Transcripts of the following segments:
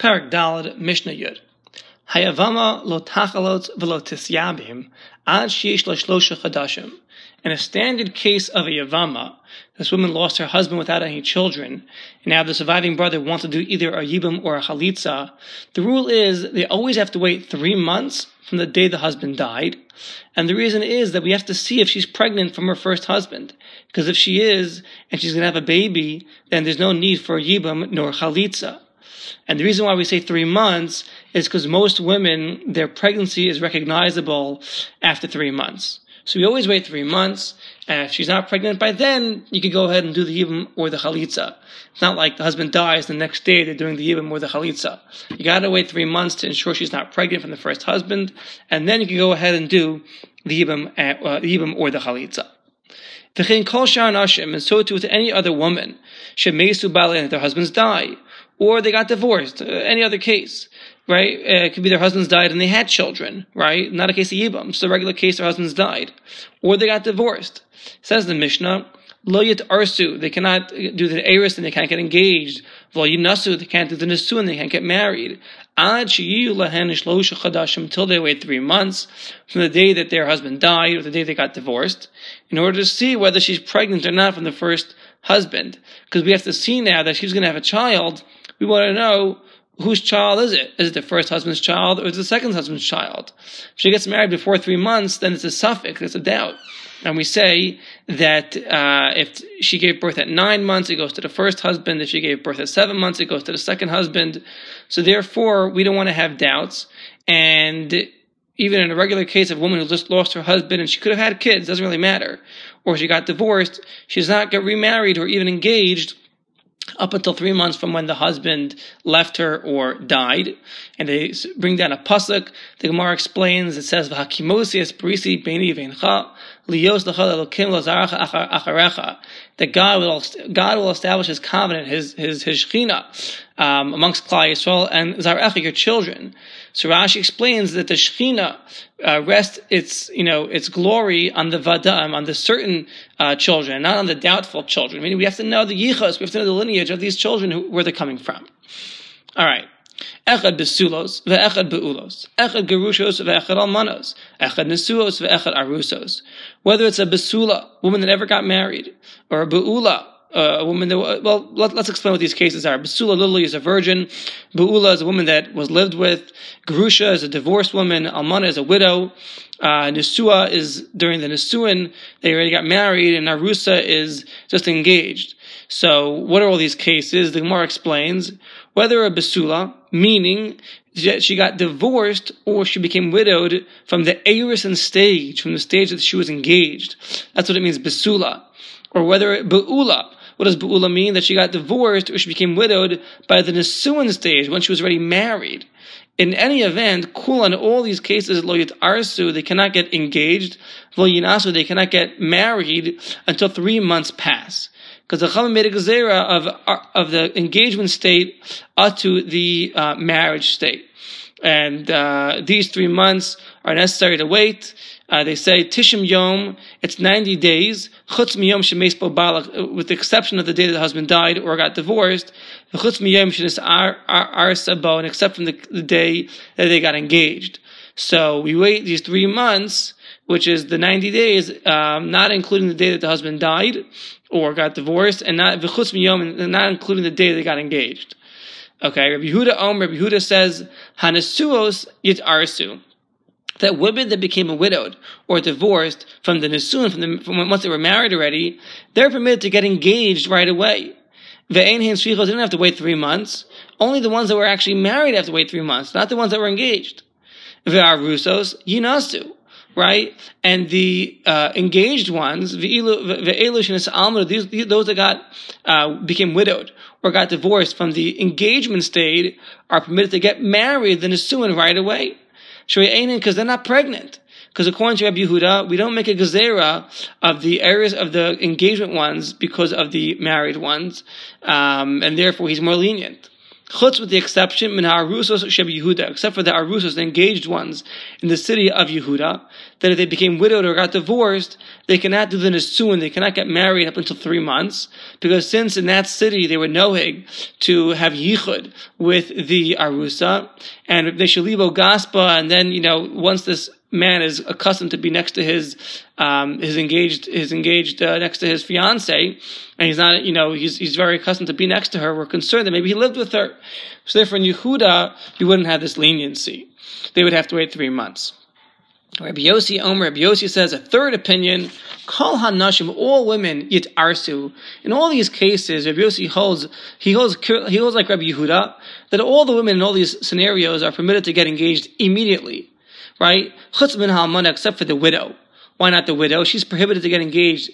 Parak Dalad, Mishnah Yud. Hayavama lo tachalotz v'lo tisyabim ad sheish lo shlosha chadashim. In a standard case of a Yevamah, this woman lost her husband without any children, and now the surviving brother wants to do either a Yibum or a Chalitzah. The rule is they always have to wait 3 months from the day the husband died, and the reason is that we have to see if she's pregnant from her first husband, because if she is, and she's going to have a baby, then there's no need for a Yibum nor a Chalitzah. And the reason why we say 3 months is because most women, their pregnancy is recognizable after 3 months. So we always wait 3 months, and if she's not pregnant by then, you can go ahead and do the Yibum or the Chalitzah. It's not like the husband dies the next day, they're doing the Yibum or the Chalitzah. You got to wait 3 months to ensure she's not pregnant from the first husband, and then you can go ahead and do the Yibum or the Chalitzah. V'chein kol she'ken ashem, and so too with any other woman, she'meisu ba'alein, if their husbands die, or they got divorced, any other case. Right? It could be their husbands died and they had children, right? Not a case of Yibum. It's a regular case their husbands died. Or they got divorced. Says the Mishnah, Loyat arsu, they cannot do the Eirusin and they can't get engaged. Nasu, they can't do the Nasuan and they can't get married. Until they wait 3 months from the day that their husband died or the day they got divorced, in order to see whether she's pregnant or not from the first husband. Because we have to see now that she's going to have a child. We want to know, whose child is it? Is it the first husband's child or is it the second husband's child? If she gets married before 3 months, then it's a suffix, it's a doubt. And we say that if she gave birth at 9 months, it goes to the first husband. If she gave birth at 7 months, it goes to the second husband. So therefore, we don't want to have doubts. And even in a regular case of a woman who just lost her husband and she could have had kids, doesn't really matter. Or she got divorced, she does not get remarried or even engaged up until 3 months from when the husband left her or died. And they bring down a pasuk. The Gemara explains, it says, that God will establish His covenant, His Shechina, amongst Klal Yisrael and Zaracha, your children. So Rashi explains that the Shechina rests its glory on the vadam, on the certain children, not on the doubtful children. Meaning we have to know the yichas, we have to know the lineage of these children, where they're coming from. All right. Echad besulos, ve echad beulos, Echad gerusos, ve echad almanos, Echad nesuos, ve echad arusos. Whether it's a besula, woman that never got married, or a beula, a woman that, let's explain what these cases are. Besula literally is a virgin, beula is a woman that was lived with, Gerusha is a divorced woman, Almana is a widow, Nesua is during the Nasuan, they already got married, and Arusa is just engaged. So, what are all these cases? The Gemara explains, whether a besula, meaning that she got divorced or she became widowed from the Eirusin stage, from the stage that she was engaged. That's what it means, besula. Or whether beula. What does beula mean? That she got divorced or she became widowed by the Nasuan stage when she was already married. In any event, Kula, in all these cases, Loyat arsu, they cannot get engaged. Loyinasu, they cannot get married until 3 months pass. Because the Chacham made a gezerah of the engagement state up to the marriage state. And these 3 months are necessary to wait. They say, Tishim Yom, it's 90 days. Chutz M'yom shemeis bo balak, with the exception of the day that the husband died or got divorced. Chutz M'yom shenis arsa bo, and except from the day that they got engaged. So we wait these 3 months, which is the 90 days, not including the day that the husband died or got divorced, and not including the day they got engaged. Okay, Rabbi Yehuda says, Hanasuos yit arsu, that women that became widowed or divorced from the Nasuan, from once they were married already, they're permitted to get engaged right away. Ve'ein hein shvichos, they don't have to wait 3 months. Only the ones that were actually married have to wait 3 months, not the ones that were engaged. Ve'arusos yinasu. Right? And the engaged ones, those that became widowed or got divorced from the engagement stage are permitted to get married, the Nasuan, right away. Because they're not pregnant. Because according to Rabbi Yehuda, we don't make a gezerah of the heirs of the engagement ones because of the married ones, and therefore he's more lenient. Chutz, with the exception, min ha'arusos shebi Yehuda, except for the arusos, the engaged ones, in the city of Yehuda, that if they became widowed or got divorced, they cannot do the Nasuan, they cannot get married up until 3 months, because since in that city they were nohig to have yichud with the Arusa, and they should leave Ogaspa, and then, once this man is accustomed to be next to his engaged next to his fiancee, and he's not, he's very accustomed to be next to her. We're concerned that maybe he lived with her. So therefore in Yehuda, you wouldn't have this leniency. They would have to wait 3 months. Rabbi Yose says, a third opinion, Kol hanashim, all women, yit arsu. In all these cases, Rabbi Yose holds like Rabbi Yehuda, that all the women in all these scenarios are permitted to get engaged immediately. Right? Chutz min ha'almana, except for the widow. Why not the widow? She's prohibited to get engaged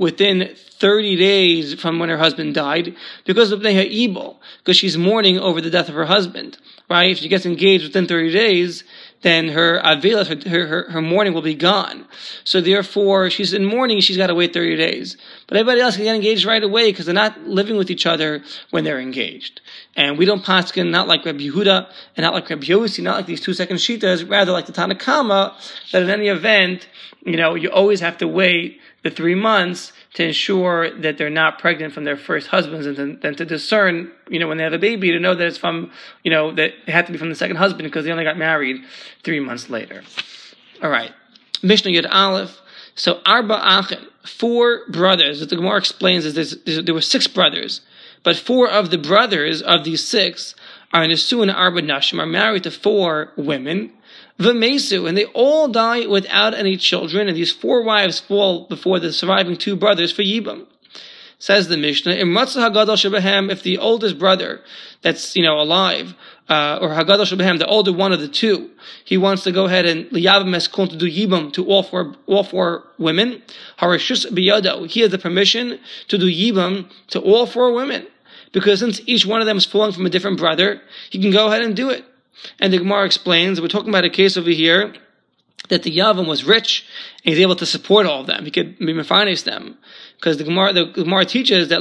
within 30 days from when her husband died because of her evil, because she's mourning over the death of her husband. Right? If she gets engaged within 30 days, then her avelas, her mourning will be gone. So therefore, she's in mourning, she's got to wait 30 days. But everybody else can get engaged right away because they're not living with each other when they're engaged. And we don't paskin, not like Rabbi Yehuda, and not like Rabbi Yose, not like these 2 second shitas, rather like the Tanakama, that in any event, you always have to wait the 3 months to ensure that they're not pregnant from their first husbands, and then to discern, when they have a baby, to know that it's from, that it had to be from the second husband because they only got married 3 months later. All right. Mishnah Yud Aleph. So, Arba Achim, 4 brothers. What the Gemara explains is there were 6 brothers, but 4 of the brothers of these 6 are nisu and Arba Nashim, are married to 4 women. V'mesu, and they all die without any children, and these 4 wives fall before the surviving 2 brothers for Yibum. Says the Mishnah, if the oldest brother that's, alive, or Hagadol Shebehem, the older one of the 2, he wants to go ahead and Liyavim Eskon to do Yibum to all four women, Harishus Biyado, he has the permission to do Yibum to all 4 women. Because since each one of them is falling from a different brother, he can go ahead and do it. And the Gemara explains, we're talking about a case over here that the Yavam was rich and he's able to support all of them. He could finance them. Because the Gemara teaches that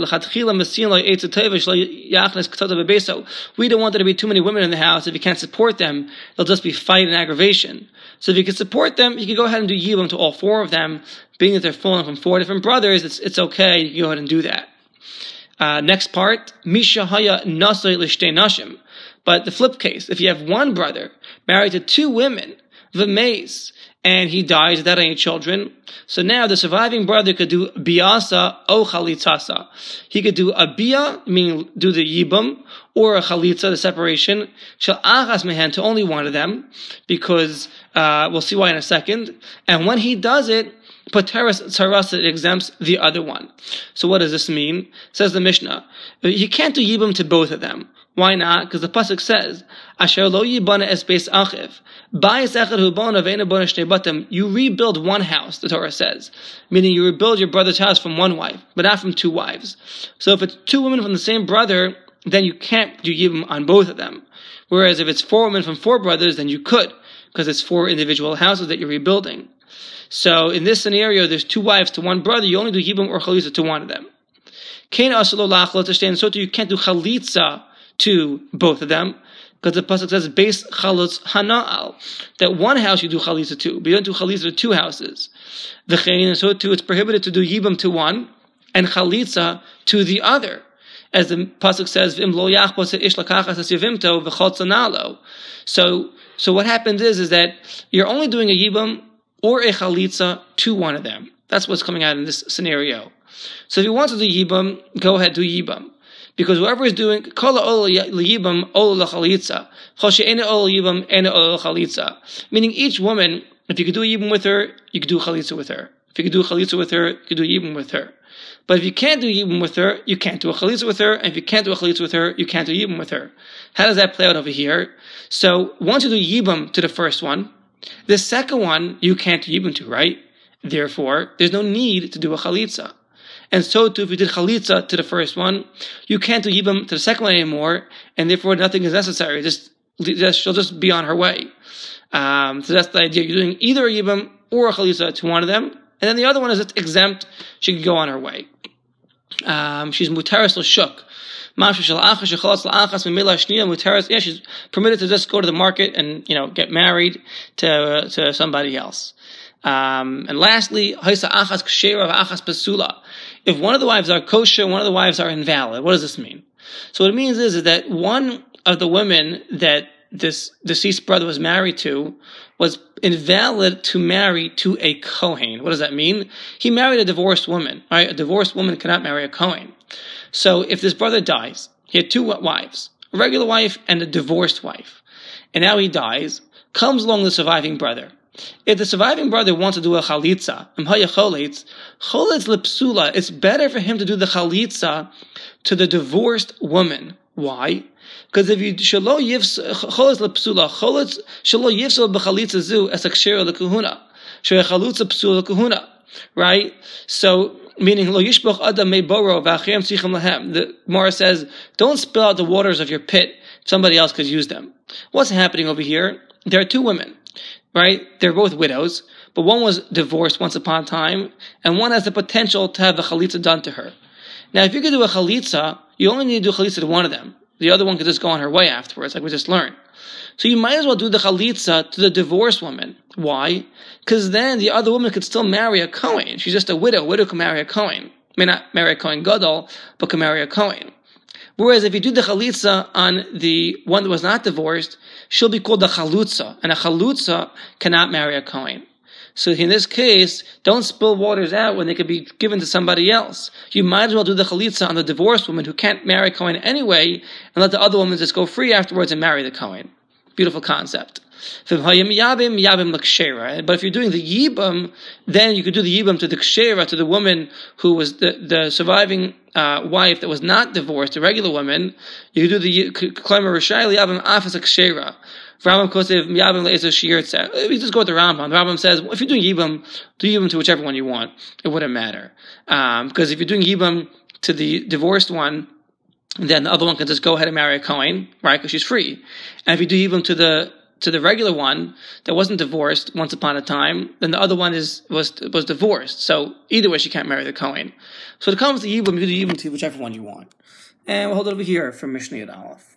we don't want there to be too many women in the house. If you can't support them, they'll just be fight and aggravation. So if you can support them, you can go ahead and do Yibum to all 4 of them. Being that they're falling from 4 different brothers, it's okay. You can go ahead and do that. Next part, Misha Haya Nasai Lishte Nashim. But the flip case, if you have 1 brother married to 2 women, V'meis, and he dies without any children, so now the surviving brother could do biasa or chalitzasa. He could do a bia, meaning do the yibum, or a chalitzah, the separation, shel achas mehen, to only 1 of them, because we'll see why in a second. And when he does it, Pateras Sarasa, it exempts the other one. So what does this mean? Says the Mishnah, you can't do Yibum to both of them. Why not? Because the pasuk says, Asher lo yibana es beis achiv, bais echad hu bona ve'ena bona shnei batim. You rebuild 1 house, the Torah says, meaning you rebuild your brother's house from 1 wife, but not from 2 wives. So if it's 2 women from the same brother, then you can't do Yibum on both of them. Whereas if it's 4 women from 4 brothers, then you could, because it's 4 individual houses that you're rebuilding. So in this scenario, there's 2 wives to 1 brother. You only do Yibum or Chalitzah to 1 of them. Kain asalo lachlat ashtein sotu. You can't do Chalitzah to both of them because the pasuk says base chalutz hanaal, that 1 house you do Chalitzah to, but you don't do Chalitzah to 2 houses. V'chein sotu. It's prohibited to do Yibum to 1 and Chalitzah to the other. As the pasuk says, "V'im lo yachpos ish lakachas as yivimto v'chotzanalo." So what happens is that you're only doing a Yibum or a chalitza to 1 of them. That's what's coming out in this scenario. So if you want to do Yibum, go ahead, do Yibum. Because whoever is doing, Kol ha'ol l'yibum, ol l'chalitza. Chol she'ena ol l'yibum, ena ol l'chalitza. Meaning each woman, if you could do Yibum with her, you could do chalitza with her. If you could do chalitza with her, you could do Yibum with her. But if you can't do Yibum with her, you can't do a chalitza with her. And if you can't do a chalitza with her, you can't do Yibum with her. How does that play out over here? So once you do Yibum to the first one, the second one, you can't do Yibum to, right? Therefore, there's no need to do a Chalitza. And so too, if you did Chalitza to the first one, you can't do Yibum to the second one anymore, and therefore nothing is necessary. She'll just be on her way. So that's the idea. You're doing either a Yibum or a Chalitza to 1 of them, and then the other one is just exempt. She can go on her way. she's muteris l'shuk. Yeah, she's permitted to just go to the market and, you know, get married to somebody else. And lastly, if one of the wives are kosher, one of the wives are invalid. What does this mean? So what it means is that one of the women that this deceased brother was married to was invalid to marry to a Kohen. What does that mean? He married a divorced woman, right? A divorced woman cannot marry a Kohen. So if this brother dies, he had two wives, a regular wife and a divorced wife. And now he dies, comes along the surviving brother. If the surviving brother wants to do a chalitzah, it's better for him to do the chalitzah to the divorced woman. Why? Because if you right? So meaning the Gemara says, don't spill out the waters of your pit. Somebody else could use them. What's happening over here? There are two women, right? They're both widows, but one was divorced once upon a time, and one has the potential to have a chalitza done to her. Now, if you could do a chalitza, you only need to do a chalitza to one of them. The other one could just go on her way afterwards, like we just learned. So you might as well do the chalitza to the divorced woman. Why? Because then the other woman could still marry a Kohen. She's just a widow. A widow can marry a Kohen. May not marry a Kohen Gadol, but can marry a Kohen. Whereas if you do the chalitza on the one that was not divorced, she'll be called a chalutza. And a chalutza cannot marry a Kohen. So in this case, don't spill waters out when they could be given to somebody else. You might as well do the chalitza on the divorced woman who can't marry Kohen anyway, and let the other woman just go free afterwards and marry the Kohen. Beautiful concept. But if you're doing the Yibum, then you could do the Yibum to the Kshera, to the woman who was the surviving wife that was not divorced, the regular woman. You could do the Kshera. We just go with the Rambam. The Rambam says, well, if you're doing Yibum, do Yibum to whichever one you want. It wouldn't matter. Because if you're doing Yibum to the divorced one, then the other one can just go ahead and marry a Kohen, right? Because she's free. And if you do Yibum to the regular one that wasn't divorced once upon a time, then the other one was divorced. So either way, she can't marry the Kohen. So when it comes to Yibum, you do Yibum to whichever one you want. And we'll hold it over here from Mishnah Aleph.